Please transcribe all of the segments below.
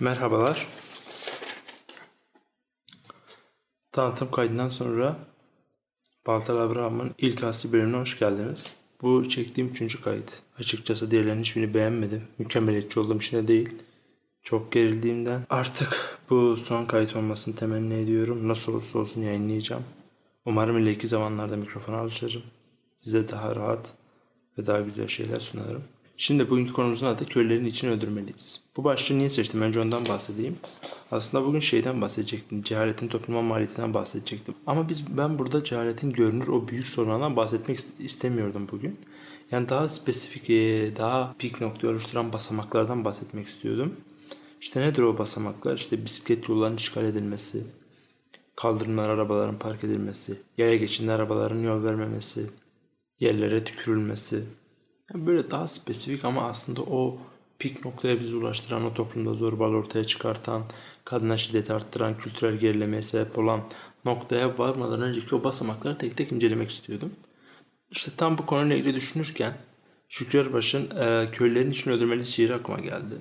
Merhabalar. Tanıtım kaydından sonra Baltalabra'nın ilk asli bölümüne hoş geldiniz. Bu çektiğim 3. kayıt. Açıkçası diğerlerinin hiçbirini beğenmedim. Mükemmeliyetçi olduğum için de değil. Çok gerildiğimden artık bu son kayıt olmasını temenni ediyorum. Nasıl olursa olsun yayınlayacağım. Umarım ileriki zamanlarda mikrofona alışırım. Size daha rahat ve daha güzel şeyler sunarım. Şimdi bugünkü konumuzun adı kölelerin için öldürmeliyiz. Bu başlığı niye seçtim? Önce ondan bahsedeyim. Aslında bugün şeyden bahsedecektim. Cehaletin topluma maliyetinden bahsedecektim. Ama ben burada cehaletin görünür o büyük sorunlardan bahsetmek istemiyordum bugün. Yani daha spesifik, daha pik noktayı oluşturan basamaklardan bahsetmek istiyordum. İşte nedir o basamaklar? İşte bisiklet yollarının işgal edilmesi, kaldırımlara arabaların park edilmesi, yaya geçidine arabaların yol vermemesi, yerlere tükürülmesi. Yani böyle daha spesifik ama aslında o pik noktaya bizi ulaştıran, o toplumda zorbalığı ortaya çıkartan, kadına şiddeti arttıran, kültürel gerilemeye sebep olan noktaya varmadan önceki o basamakları tek tek incelemek istiyordum. İşte tam bu konuyla ilgili düşünürken Şükrü Erbaş'ın "Kölelerin için öldürmeli" şiiri aklıma geldi.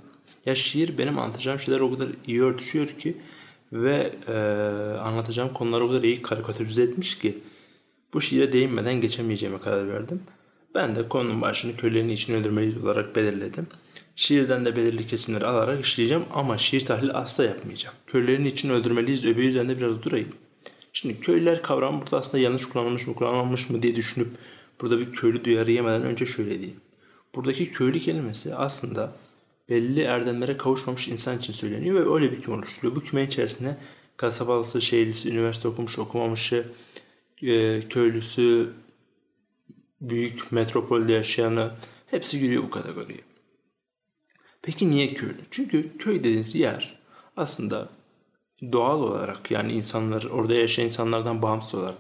Ya şiir benim anlatacağım şeyler o kadar iyi örtüşüyor ki ve anlatacağım konuları o kadar iyi karikatürize etmiş ki bu şiire değinmeden geçemeyeceğime karar verdim. Ben de konunun başını kölelerin için öldürmeliyiz olarak belirledim. Şiirden de belirli kesimleri alarak işleyeceğim ama şiir tahlili asla yapmayacağım. Kölelerin için öldürmeliyiz öbeği üzerinde biraz durayım. Şimdi köleler kavramı burada aslında yanlış kullanılmış mı kullanılmamış mı diye düşünüp burada bir köylü duyarı yemeden önce şöyle diyeyim. Buradaki köylü kelimesi aslında belli erdemlere kavuşmamış insan için söyleniyor ve öyle bir küme oluşturuyor. Bu küme içerisine kasabalısı, şehirlisi, üniversite okumuş, okumamışı, köylüsü, büyük metropolde yaşayanı hepsi giriyor bu kategoriye. Peki niye köylü? Çünkü köy dediğiniz yer aslında doğal olarak yani insanlar orada yaşayan insanlardan bağımsız olarak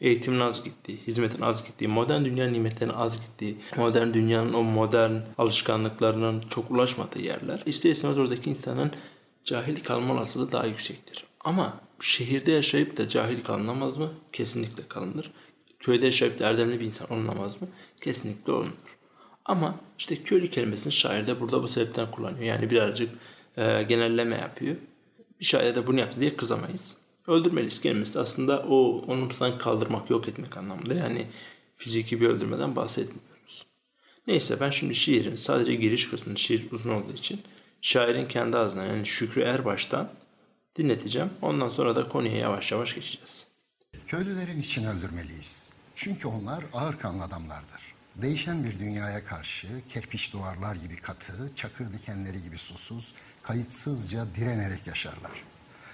eğitimin az gittiği, hizmetin az gittiği, modern dünyanın nimetlerinin az gittiği, modern dünyanın o modern alışkanlıklarının çok ulaşmadığı yerler. İster istemez oradaki insanın cahil kalma olasılığı daha yüksektir. Ama şehirde yaşayıp da cahil kalınamaz mı? Kesinlikle kalınır. Köyde yaşayıp da erdemli bir insan olunamaz mı? Kesinlikle olunur. Ama işte köylü kelimesini şair de burada bu sebepten kullanıyor. Yani birazcık genelleme yapıyor. Bir şair de bunu yaptı diye kızamayız. Öldürmeliyiz kelimesi aslında onu tutan kaldırmak, yok etmek anlamında. Yani fiziki bir öldürmeden bahsetmiyoruz. Neyse ben şimdi şiirin sadece giriş kısmını, şiir uzun olduğu için şairin kendi ağzından yani Şükrü Erbaş'tan dinleteceğim. Ondan sonra da konuya yavaş yavaş geçeceğiz. Köylülerin için öldürmeliyiz. Çünkü onlar ağır kanlı adamlardır. Değişen bir dünyaya karşı kerpiç duvarlar gibi katı, çakır dikenleri gibi susuz, kayıtsızca direnerek yaşarlar.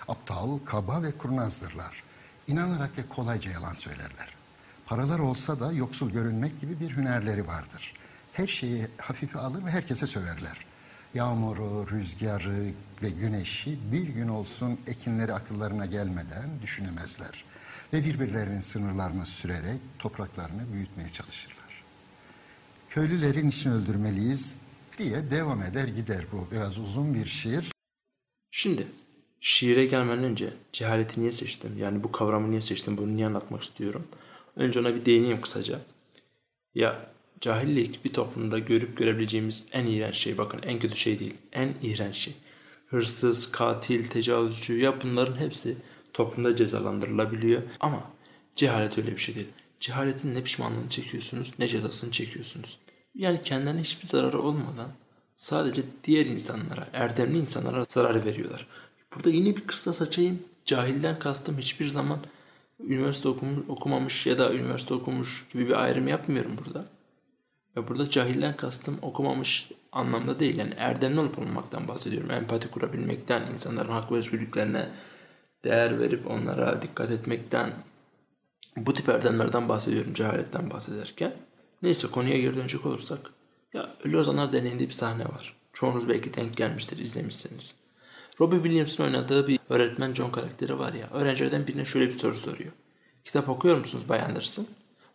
Aptal, kaba ve kurnazdırlar. İnanarak ve kolayca yalan söylerler. Paralar olsa da yoksul görünmek gibi bir hünerleri vardır. Her şeyi hafife alır ve herkese söverler. Yağmuru, rüzgarı ve güneşi bir gün olsun ekinleri akıllarına gelmeden düşünemezler. Ve birbirlerinin sınırlarını sürerek topraklarını büyütmeye çalışırlar. Köylülerin için öldürmeliyiz diye devam eder gider bu. Biraz uzun bir şiir. Şimdi şiire gelmeden önce cehaleti niye seçtim? Yani bu kavramı niye seçtim? Bunu niye anlatmak istiyorum? Önce ona bir değineyim kısaca. Ya cahillik bir toplumda görüp görebileceğimiz en iğrenç şey. Bakın en kötü şey değil. En iğrenç şey. Hırsız, katil, tecavüzcü ya bunların hepsi toplumda cezalandırılabiliyor. Ama cehalet öyle bir şey değil. Cehaletin ne pişmanlığını çekiyorsunuz ne cezasını çekiyorsunuz. Yani kendilerine hiçbir zararı olmadan sadece diğer insanlara, erdemli insanlara zarar veriyorlar. Burada yine bir kıstas açayım. Cahilden kastım hiçbir zaman üniversite okumamış ya da üniversite okumuş gibi bir ayrım yapmıyorum burada. Ve burada cahilden kastım okumamış anlamda değil. Yani erdemli olup olmamaktan bahsediyorum. Empati kurabilmekten, insanların hak ve özgürlüklerine değer verip onlara dikkat etmekten, bu tip erdemlerden bahsediyorum cehaletten bahsederken. Neyse konuya geri dönecek olursak. Ya Ölü Ozanlar deneyinde bir sahne var. Çoğunuz belki denk gelmiştir, izlemişsiniz. Robbie Williams'ın oynadığı bir öğretmen John karakteri var ya. Öğrencilerden birine şöyle bir soru soruyor. Kitap okuyor musunuz Bay Anderson?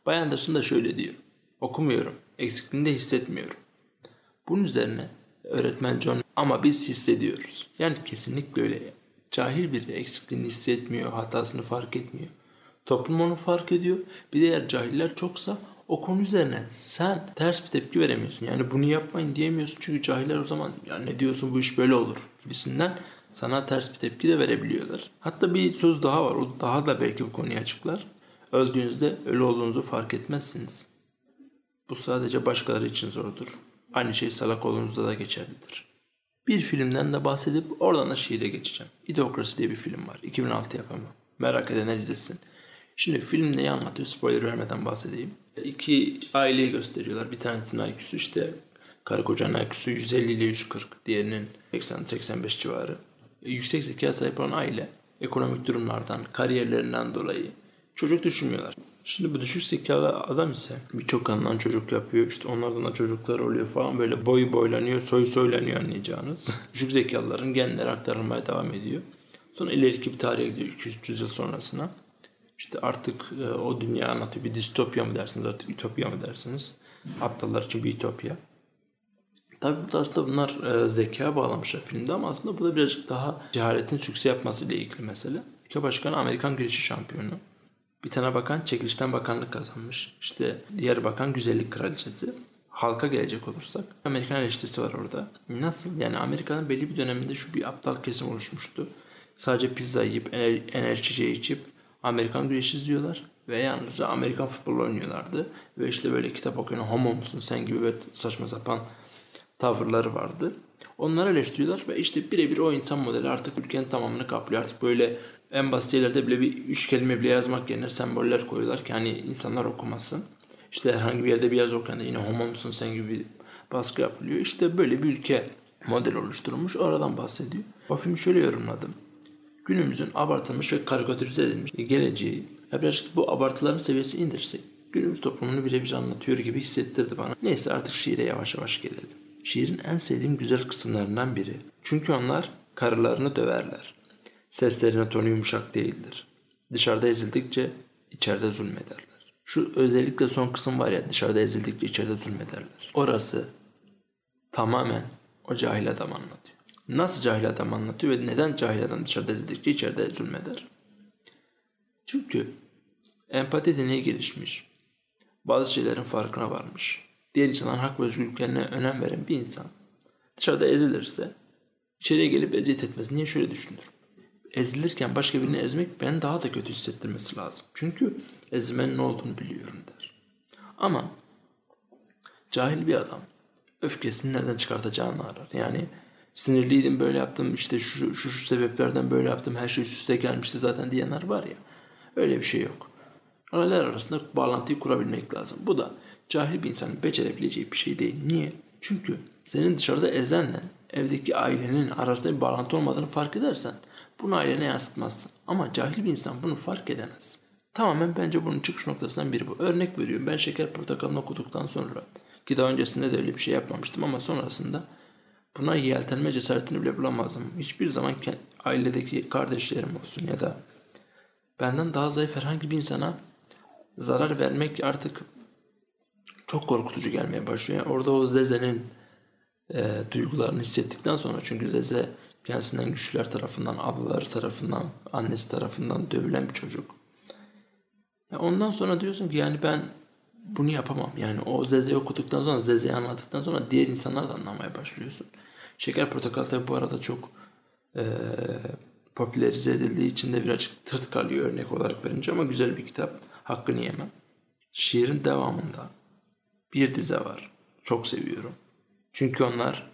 Bay Anderson da şöyle diyor. Okumuyorum. Eksikliğini de hissetmiyorum. Bunun üzerine öğretmen John ama biz hissediyoruz. Yani kesinlikle öyle. Cahil biri eksikliğini hissetmiyor, hatasını fark etmiyor. Toplum onu fark ediyor. Bir de eğer cahiller çoksa O konu üzerine sen ters bir tepki veremiyorsun. Yani bunu yapmayın diyemiyorsun çünkü cahiller o zaman ya ne diyorsun bu iş böyle olur gibisinden sana ters bir tepki de verebiliyorlar. Hatta bir söz daha var, o daha da belki bu konuyu açıklar. Öldüğünüzde ölü olduğunuzu fark etmezsiniz. Bu sadece başkaları için zordur. Aynı şey salak olduğunuzda da geçerlidir. Bir filmden de bahsedip oradan da şiire geçeceğim. Ideocracy diye bir film var. 2006 yapımı. Merak edenler izlesin. Şimdi film neyi anlatıyor? Spoiler vermeden bahsedeyim. İki aileyi gösteriyorlar. Bir tanesinin IQ'su işte karı kocanın IQ'su 150 ile 140. Diğerinin 80-85 civarı. Yüksek zekaya sahip olan aile ekonomik durumlardan, kariyerlerinden dolayı çocuk düşünmüyorlar. Şimdi bu düşük zekalı adam ise birçok kanından çocuk yapıyor. İşte onlardan da çocuklar oluyor falan. Böyle boy boylanıyor, soy soylanıyor anlayacağınız. Düşük zekalıların genleri aktarılmaya devam ediyor. Sonra ileriki bir tarihe gidiyor 200-300 yıl sonrasına. İşte artık o dünya anlatıyor. Bir distopya mı dersiniz artık, ütopya mı dersiniz? Aptallar için bir ütopya. Tabii aslında bunlar zekaya bağlamışlar filmde ama aslında bu da birazcık daha cehaletin sükse yapmasıyla ilgili mesele. Ülke başkanı Amerikan güreşi şampiyonu. Bir tane bakan çekilişten bakanlık kazanmış. İşte diğer bakan güzellik kraliçesi. Halka gelecek olursak Amerikan eleştirisi var orada. Nasıl? Yani Amerika'nın belli bir döneminde şu bir aptal kesim oluşmuştu. Sadece pizza yiyip enerji içeceği içip Amerikan güreşi izliyorlar. Ve yalnızca Amerikan futbolu oynuyorlardı. Ve işte böyle kitap okuyan homo musun sen gibi böyle saçma sapan tavırları vardı. Onları eleştiriyorlar ve işte birebir o insan modeli artık ülkenin tamamını kaplıyor. Artık böyle en basit yerlerde bile bir üç kelime bile yazmak yerine semboller koyuyorlar ki hani insanlar okumasın. İşte herhangi bir yerde bir yazı okuyan da yine homo musun sen gibi baskı yapılıyor. İşte böyle bir ülke modeli oluşturulmuş. Oradan bahsediyor. O filmi şöyle yorumladım. Günümüzün abartılmış ve karikatürize edilmiş geleceği birazcık bu abartıların seviyesi indirsek günümüz toplumunu birebir anlatıyor gibi hissettirdi bana. Neyse artık şiire yavaş yavaş gelelim. Şiirin en sevdiğim güzel kısımlarından biri. Çünkü onlar karılarını döverler. Seslerine tonu yumuşak değildir. Dışarıda ezildikçe içeride zulmederler. Şu özellikle son kısım var ya, dışarıda ezildikçe içeride zulmederler. Orası tamamen o cahil adam anlatıyor. Nasıl cahil adam anlatıyor ve neden cahil adam dışarıda ezildikçe içeride zulmeder? Çünkü empati deneye gelişmiş. Bazı şeylerin farkına varmış. Diğer insanların hak ve özgürlüklerine önem veren bir insan dışarıda ezilirse içeriye gelip eziyet etmez. Niye şöyle düşünür? Ezilirken başka birini ezmek beni daha da kötü hissettirmesi lazım. Çünkü ezmenin ne olduğunu biliyorum der. Ama cahil bir adam öfkesini nereden çıkartacağını arar. Yani sinirliydim böyle yaptım işte şu sebeplerden böyle yaptım her şey üst üste gelmişti zaten diyenler var ya. Öyle bir şey yok. Aralar arasında bağlantıyı kurabilmek lazım. Bu da cahil bir insanın becerebileceği bir şey değil. Niye? Çünkü senin dışarıda ezenle evdeki ailenin arasında bir bağlantı olmadığını fark edersen bunu ailene yansıtmazsın. Ama cahil bir insan bunu fark edemez. Tamamen bence bunun çıkış noktasından biri bu. Örnek veriyorum, ben Şeker Portakal'ını okuduktan sonra ki daha öncesinde de öyle bir şey yapmamıştım ama sonrasında buna yeltenme cesaretini bile bulamazdım. Hiçbir zaman ailedeki kardeşlerim olsun ya da benden daha zayıf herhangi bir insana zarar vermek artık çok korkutucu gelmeye başlıyor. Yani orada o Zezé'nin duygularını hissettikten sonra, çünkü Zezé kendisinden güçlüler tarafından, ablaları tarafından, annesi tarafından dövülen bir çocuk. Yani ondan sonra diyorsun ki yani ben bunu yapamam. Yani o Zezé'yi okuduktan sonra, Zezé'yi anlattıktan sonra diğer insanlar da anlamaya başlıyorsun. Şeker Portakal tabi bu arada çok popülerize edildiği için de birazcık tırt kalıyor örnek olarak verince ama güzel bir kitap. Hakkını yemem. Şiirin devamında bir dize var. Çok seviyorum. Çünkü onlar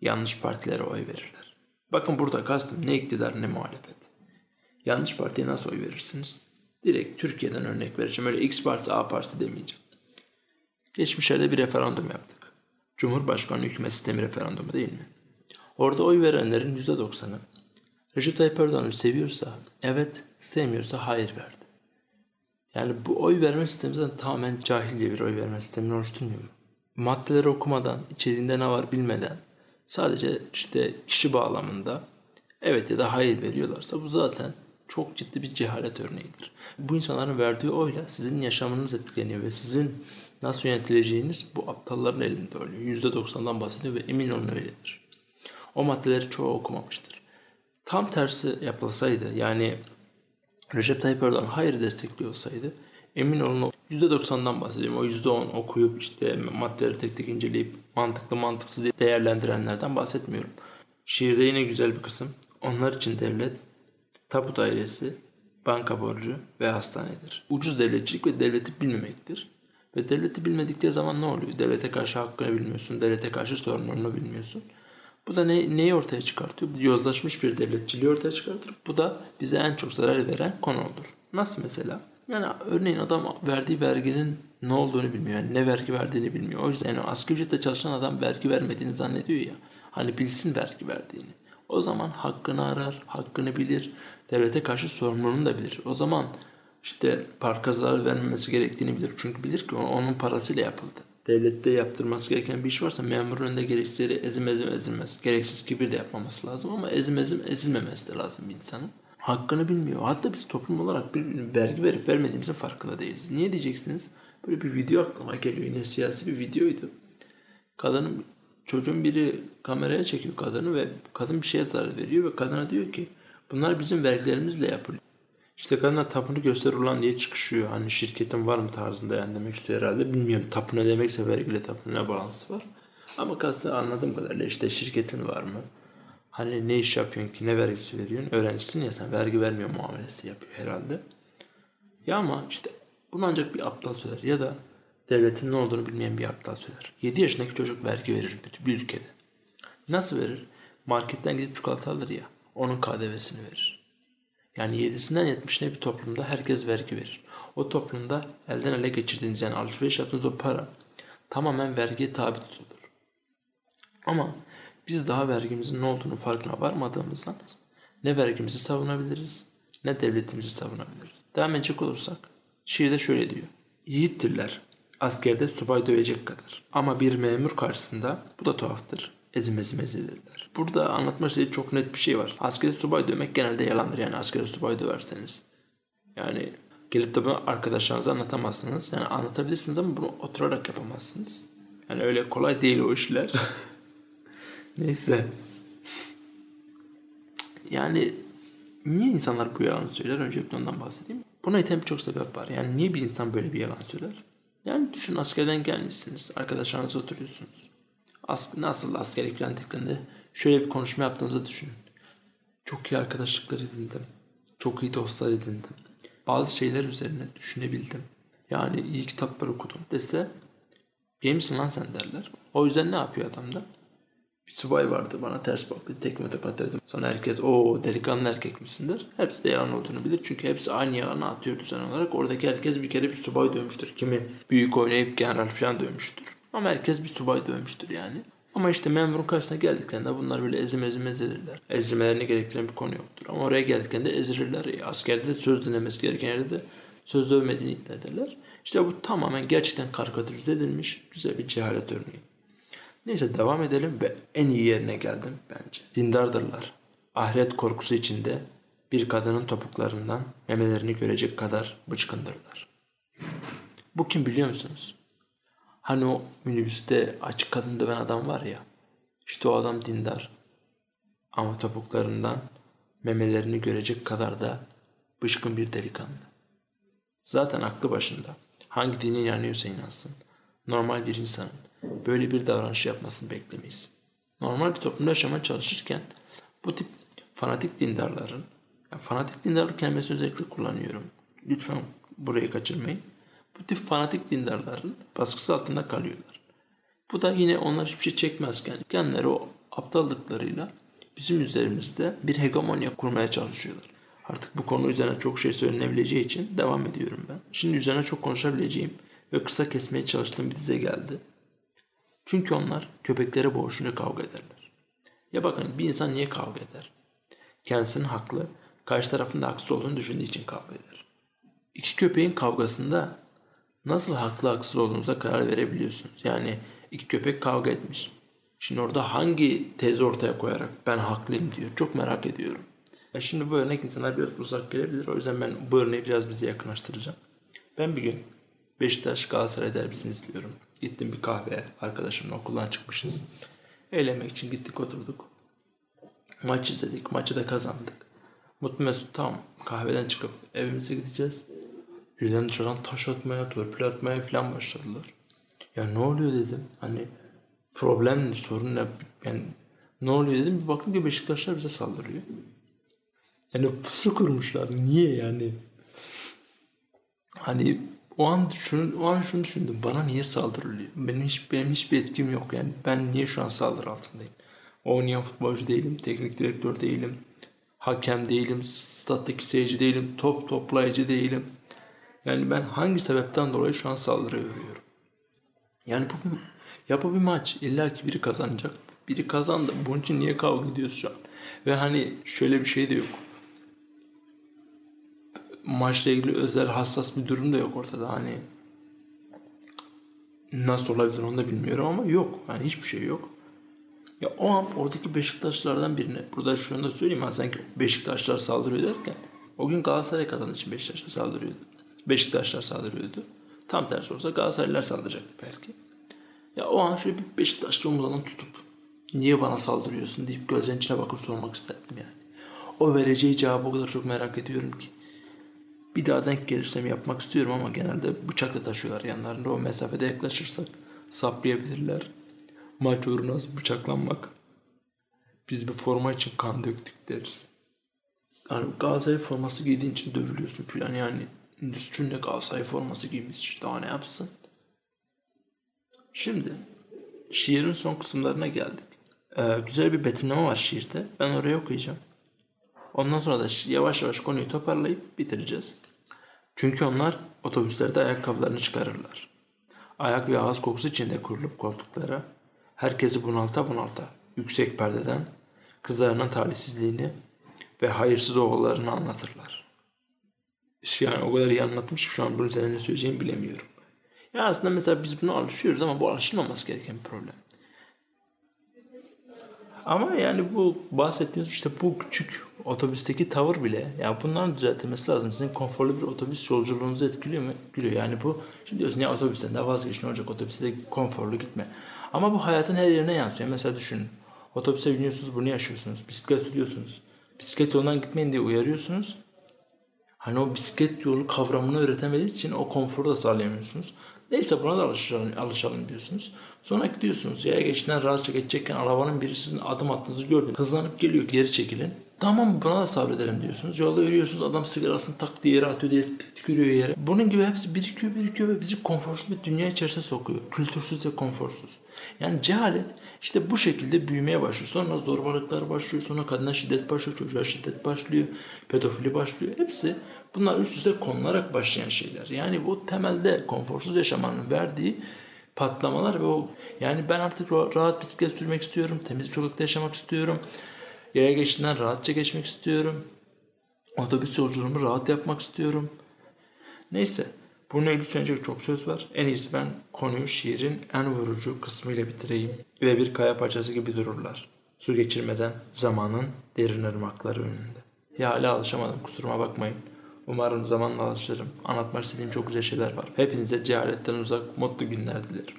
yanlış partilere oy verirler. Bakın burada kastım ne iktidar ne muhalefet. Yanlış partiye nasıl oy verirsiniz? Direkt Türkiye'den örnek vereceğim. Öyle X partisi A partisi demeyeceğim. Geçmişlerde bir referandum yaptık. Cumhurbaşkanlığı hükümet sistemi referandumu değil mi? Orada oy verenlerin %90'ı Recep Tayyip Erdoğan'ı seviyorsa evet, sevmiyorsa hayır verdi. Yani bu oy verme sistemi zaten tamamen cahilce bir oy verme sistemini oluşturmuyor mu? Maddeleri okumadan, içeriğinde ne var bilmeden sadece işte kişi bağlamında evet ya da hayır veriyorlarsa bu zaten çok ciddi bir cehalet örneğidir. Bu insanların verdiği oyla sizin yaşamınız etkileniyor ve sizin nasıl yönetileceğiniz bu aptalların elinde oluyor. %90'dan bahsediyor ve emin olun öyledir. O maddeleri çoğu okumamıştır. Tam tersi yapılsaydı, yani Recep Tayyip Erdoğan hayır destekliyor olsaydı emin olun %90'dan bahsediyorum. O %10 okuyup işte maddeleri tek tek inceleyip mantıklı mantıksız değerlendirenlerden bahsetmiyorum. Şiirde yine güzel bir kısım. Onlar için devlet, tapu dairesi, banka borcu ve hastanedir. Ucuz devletçilik ve devleti bilmemektir. Ve devleti bilmedikleri zaman ne oluyor? Devlete karşı hakkını bilmiyorsun, devlete karşı sorumluluğunu bilmiyorsun. Bu da neyi ortaya çıkartıyor? Yozlaşmış bir devletçiliği ortaya çıkartır. Bu da bize en çok zarar veren konu olur. Nasıl mesela? Yani örneğin adam verdiği verginin ne olduğunu bilmiyor. Yani ne vergi verdiğini bilmiyor. O yüzden yani asgari ücretle çalışan adam vergi vermediğini zannediyor ya. Hani bilsin vergi verdiğini. O zaman hakkını arar, hakkını bilir. Devlete karşı sorumluluğunu da bilir. O zaman işte parka zarar vermemesi gerektiğini bilir. Çünkü bilir ki onun parasıyla yapıldı. Devlette yaptırması gereken bir iş varsa memurun önünde gerekçeleri ezilmez. Gereksiz kibir de yapmaması lazım ama ezilmemesi de lazım bir insanın. Hakkını bilmiyor. Hatta biz toplum olarak bir vergi verip vermediğimizin farkında değiliz. Niye diyeceksiniz? Böyle bir video aklıma geliyor. Yine siyasi bir videoydu. Çocuğun biri kameraya çekiyor kadını ve kadın bir şeye zarar veriyor ve kadına diyor ki bunlar bizim vergilerimizle yapılıyor. İşte kadına tapunu göster ulan diye çıkışıyor. Hani şirketin var mı tarzında yani demek istiyor herhalde. Bilmiyorum tapu ne demekse vergiyle tapu ne balansı var. Ama kastı anladığım kadarıyla işte şirketin var mı? Hani ne iş yapıyorsun ki ne vergisi veriyorsun? Öğrencisin ya sen vergi vermiyor muamelesi yapıyor herhalde. Ya ama işte bunu ancak bir aptal söyler ya da devletin ne olduğunu bilmeyen bir aptal söyler. 7 yaşındaki çocuk vergi verir bütün bir ülkede. Nasıl verir? Marketten gidip çikolata alır ya onun KDV'sini verir. Yani 7'sinden 70'ine bir toplumda herkes vergi verir. O toplumda elden ele geçirdiğiniz yani alışveriş yaptığınız o para tamamen vergiye tabi tutulur. Ama biz daha vergimizin ne olduğunu farkına varmadığımızdan ne vergimizi savunabiliriz ne devletimizi savunabiliriz. Devam edecek olursak şiirde şöyle diyor. Yiğittirler. Askerde subay dövecek kadar. Ama bir memur karşısında bu da tuhaftır. Ezilirler. Burada anlatmak istediği çok net bir şey var. Askerde subay dövmek genelde yalandır. Yani askerde subay döverseniz. Yani gelip de bunu arkadaşlarınıza anlatamazsınız. Yani anlatabilirsiniz ama bunu oturarak yapamazsınız. Yani öyle kolay değil o işler. Neyse. Yani niye insanlar bu yalanı söyler? Öncelikle ondan bahsedeyim. Buna iten birçok sebep var. Yani niye bir insan böyle bir yalan söyler? Yani düşün askerden gelmişsiniz. Arkadaşlarınızla oturuyorsunuz. Nasıl asker eklendiklerinde şöyle bir konuşma yaptığınızı düşünün. Çok iyi arkadaşlıklar edindim. Çok iyi dostlar edindim. Bazı şeyler üzerine düşünebildim. Yani iyi kitaplar okudum dese "Games'in lan sen" derler. O yüzden ne yapıyor adam da? Bir subay vardı bana ters baktı. Tekme tokat dedim. Sonra herkes "Oo delikanlı erkek misin?" der. Hepsi de yalan olduğunu bilir. Çünkü hepsi aynı yalanı atıyor düzen olarak. Oradaki herkes bir kere bir subay dövmüştür. Kimi büyük oynayıp general falan dövmüştür. Ama herkes bir subay dövmüştür yani. Ama işte memurun karşısına geldiklerinde bunlar böyle ezilirler. Ezilmelerine gerektiren bir konu yoktur. Ama oraya geldiklerinde ezilirler. Askerde de söz dinlemesi gereken yerde de söz dövmediğini iddia ederler. İşte bu tamamen gerçekten karikatürize edilmiş güzel bir cehalet örneği. Neyse devam edelim ve en iyi yerine geldim bence. Dindardırlar. Ahiret korkusu içinde bir kadının topuklarından memelerini görecek kadar bıçkındırlar. Bu kim biliyor musunuz? Hani o minibüste açık kadın döven adam var ya. İşte o adam dindar. Ama topuklarından memelerini görecek kadar da bıçkın bir delikanlı. Zaten aklı başında. Hangi dine inanıyorsa inansın. Normal bir insanın böyle bir davranış yapmasını beklemeyiz. Normal bir toplumda yaşamaya çalışırken bu tip fanatik dindarların, yani fanatik dindarlık kelimesini özellikle kullanıyorum. Lütfen burayı kaçırmayın. Bu tip fanatik dindarların baskısı altında kalıyorlar. Bu da yine onlar hiçbir şey çekmezken kendileri o aptallıklarıyla bizim üzerimizde bir hegemonya kurmaya çalışıyorlar. Artık bu konu üzerine çok şey söylenebileceği için devam ediyorum ben. Şimdi üzerine çok konuşabileceğim ve kısa kesmeye çalıştığım bir dize geldi. Çünkü onlar köpeklere boğuşunca kavga ederler. Ya bakın bir insan niye kavga eder? Kendisinin haklı, karşı tarafın da haksız olduğunu düşündüğü için kavga eder. İki köpeğin kavgasında nasıl haklı haksız olduğunuza karar verebiliyorsunuz? Yani iki köpek kavga etmiş. Şimdi orada hangi tezi ortaya koyarak ben haklıyım diyor. Çok merak ediyorum. Şimdi bu örnek insanlar biraz uzak gelebilir. O yüzden ben bu örneği biraz bize yakınlaştıracağım. Ben bir gün Beşiktaş Galatasaray derbisini izliyorum. Gittim bir kahveye. Arkadaşımla okuldan çıkmışız. Eğlenmek için gittik oturduk. Maç izledik. Maçı da kazandık. Mutlu mesut tam kahveden çıkıp evimize gideceğiz. birden dışarıdan taş atmaya, törpül atmaya falan başladılar. Ya ne oluyor dedim. Hani problem ne, sorun ne? Yani ne oluyor dedim. Bir baktım ki Beşiktaşlar bize saldırıyor. Yani pusu kurmuşlar. Niye yani? Hani o an şunu düşündüm. Bana niye saldırılıyor? Benim hiçbir etkim yok. Yani ben niye şu an saldırı altındayım? Oynayan futbolcu değilim, teknik direktör değilim, hakem değilim, stattaki seyirci değilim, toplayıcı değilim. Yani ben hangi sebepten dolayı şu an saldırıya uğruyorum? Yani bu bir maç. İlla ki biri kazanacak. Biri kazandı. Bunun için niye kavga ediyoruz şu an? Ve hani şöyle bir şey de yok. Maçla ilgili özel hassas bir durum da yok ortada. Hani nasıl olabilir onu da bilmiyorum ama yok. Yani hiçbir şey yok. Ya o an oradaki Beşiktaşlardan birine, burada şunu da söyleyeyim, ben sanki Beşiktaşlar saldırıyor derken o gün Galatasaray kazandığı için Beşiktaşlar saldırıyordu. Tam tersi olsa Galatasaraylılar saldıracaktı belki. Ya o an şöyle bir Beşiktaşlı omuzdan tutup niye bana saldırıyorsun deyip gözlerinin içine bakıp sormak isterdim yani. O vereceği cevabı o kadar çok merak ediyorum ki. Bir daha denk gelirsem yapmak istiyorum ama genelde bıçakla taşıyorlar yanlarında. O mesafede yaklaşırsak saplayabilirler. Maç uğruna bıçaklanmak. Biz bir forma için kan döktük deriz. Yani Galatasaray forması giydiğin için dövülüyorsun falan yani. Üstünde Galatasaray forması giymiş, daha ne yapsın? Şimdi şiirin son kısımlarına geldik. Güzel bir betimleme var şiirde. Ben oraya okuyacağım. Ondan sonra da yavaş yavaş konuyu toparlayıp bitireceğiz. Çünkü onlar otobüslerde ayakkabılarını çıkarırlar. Ayak ve ağız kokusu içinde kurulup koltuklara, herkesi bunalta yüksek perdeden kızlarının talihsizliğini ve hayırsız oğullarını anlatırlar. Yani o kadar iyi anlatmış ki şu an bunun üzerine ne söyleyeceğimi bilemiyorum. Ya aslında mesela biz buna alışıyoruz ama bu alışılmaması gereken bir problem. Ama yani bu bahsettiğimiz işte bu küçük otobüsteki tavır bile, ya bunların düzeltilmesi lazım. Sizin konforlu bir otobüs yolculuğunuzu etkiliyor mu? Etkiliyor. Yani bu şimdi diyorsun ya otobüsten de vazgeçin olacak, otobüste de konforlu gitme. Ama bu hayatın her yerine yansıyor. Mesela düşünün. Otobüse biniyorsunuz, bunu yaşıyorsunuz. Bisiklet sürüyorsunuz. Bisiklet yolundan gitmeyin diye uyarıyorsunuz. Hani o bisiklet yolu kavramını öğretemediğiniz için o konforu da sağlayamıyorsunuz. Neyse buna da alışalım diyorsunuz. Sonra gidiyorsunuz. Yaya geçtiğinden rahatça geçecekken arabanın biri sizin adım attığınızı gördü. Hızlanıp geliyor, geri çekilin. Tamam buna da sabredelim diyorsunuz. Yolda yürüyorsunuz, adam sigarasını tak diye yere atıyor diye tükürüyor yere. Bunun gibi hepsi birikiyor ve bizi konforsuz bir dünya içerisine sokuyor. Kültürsüz ve konforsuz. Yani cehalet işte bu şekilde büyümeye başlıyor. Sonra zorbalıklar başlıyor. Sonra kadına şiddet başlıyor. Çocuğa şiddet başlıyor. Pedofili başlıyor. Hepsi bunlar üst üste konularak başlayan şeyler. Yani bu temelde konforsuz yaşamanın verdiği patlamalar ve o yani ben artık rahat bisiklet sürmek istiyorum. Temiz bir sokakta yaşamak istiyorum. Yaya geçtiğinden rahatça geçmek istiyorum. Otobüs yolculuğumu rahat yapmak istiyorum. Neyse. Bununla ilgili söyleyecek çok söz var. En iyisi ben konuyu şiirin en vurucu kısmıyla bitireyim. Ve bir kaya parçası gibi dururlar. Su geçirmeden zamanın derin ırmakları önünde. Ya hala alışamadım, kusuruma bakmayın. Umarım zamanla alışırım. Anlatmak istediğim çok güzel şeyler var. Hepinize cehaletten uzak mutlu günler dilerim.